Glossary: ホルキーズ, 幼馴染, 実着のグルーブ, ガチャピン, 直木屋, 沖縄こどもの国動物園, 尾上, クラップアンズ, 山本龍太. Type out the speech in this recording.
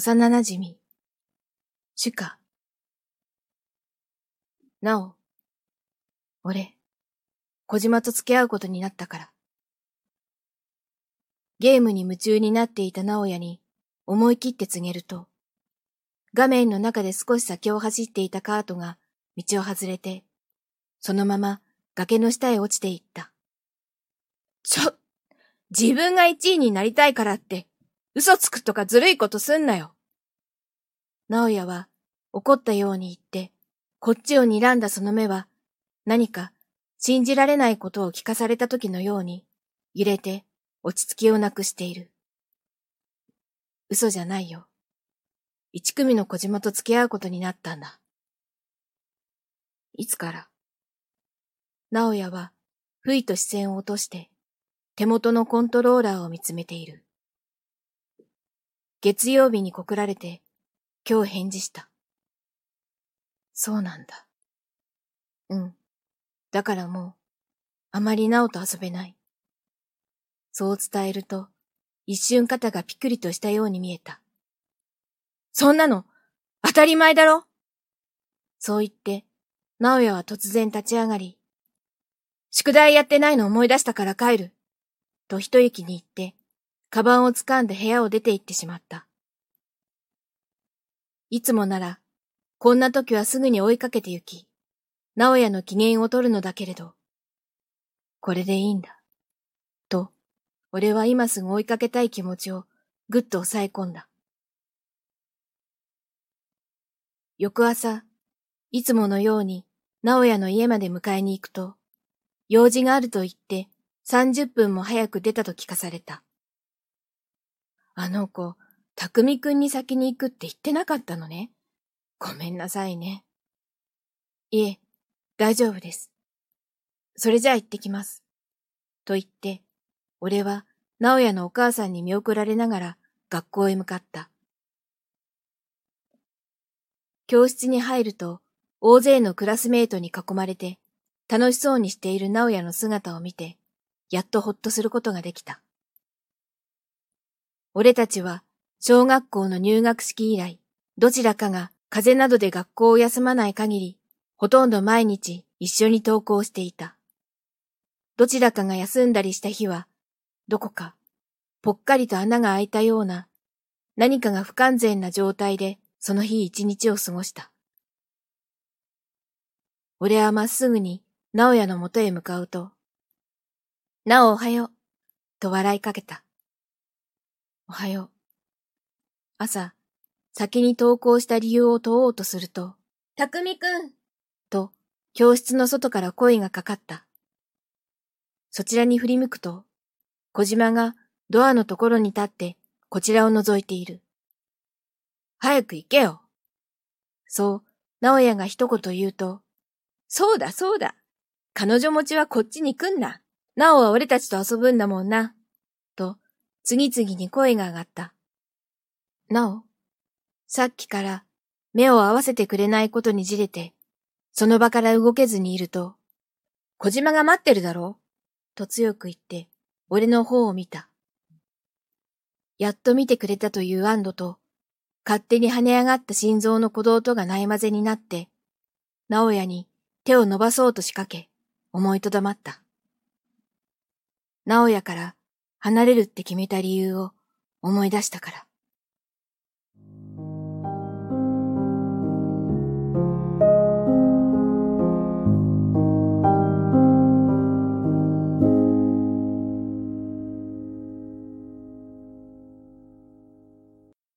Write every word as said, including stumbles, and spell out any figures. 幼なじみ、主歌。なお、俺、小島と付き合うことになったから。ゲームに夢中になっていた直哉に思い切って告げると、画面の中で少し先を走っていたカートが道を外れて、そのまま崖の下へ落ちていった。ちょ、自分が一位になりたいからって、嘘つくとかずるいことすんなよ。直哉は怒ったように言って、こっちを睨んだその目は、何か信じられないことを聞かされた時のように、揺れて落ち着きをなくしている。嘘じゃないよ。一組の小島と付き合うことになったんだ。いつから？直哉は、ふいと視線を落として、手元のコントローラーを見つめている。月曜日に告られて、今日返事した。そうなんだ。うん。だからもう、あまり直と遊べない。そう伝えると、一瞬肩がピクリとしたように見えた。そんなの、当たり前だろ。そう言って、直哉は突然立ち上がり、宿題やってないの思い出したから帰る。と一息に言って、カバンを掴んで部屋を出て行ってしまった。いつもなら、こんな時はすぐに追いかけて行き、直哉の機嫌を取るのだけれど、これでいいんだ。と、俺は今すぐ追いかけたい気持ちをぐっと抑え込んだ。翌朝、いつものように直哉の家まで迎えに行くと、用事があると言ってさんじゅっぷんも早く出たと聞かされた。あの子、匠くんに先に行くって言ってなかったのね。ごめんなさいね。いえ、大丈夫です。それじゃあ行ってきます。と言って、俺は直哉のお母さんに見送られながら学校へ向かった。教室に入ると、大勢のクラスメートに囲まれて、楽しそうにしている直哉の姿を見て、やっとほっとすることができた。俺たちは、小学校の入学式以来、どちらかが風邪などで学校を休まない限り、ほとんど毎日一緒に登校していた。どちらかが休んだりした日は、どこか、ぽっかりと穴が開いたような、何かが不完全な状態で、その日一日を過ごした。俺はまっすぐに、直哉のもとへ向かうと、なおおはよう、と笑いかけた。おはよう。朝、先に登校した理由を問おうとすると、たくみくん、と教室の外から声がかかった。そちらに振り向くと、小島がドアのところに立ってこちらを覗いている。早く行けよ。そう、直哉が一言言うと、そうだそうだ。彼女持ちはこっちに来んな。なおは俺たちと遊ぶんだもんな。と、次々に声が上がった。なお、さっきから目を合わせてくれないことにじれて、その場から動けずにいると、小島が待ってるだろうと強く言って、俺の方を見た。やっと見てくれたという安堵と、勝手に跳ね上がった心臓の鼓動とがない混ぜになって、直哉に手を伸ばそうと仕掛け、思いとどまった。直哉から離れるって決めた理由を思い出したから。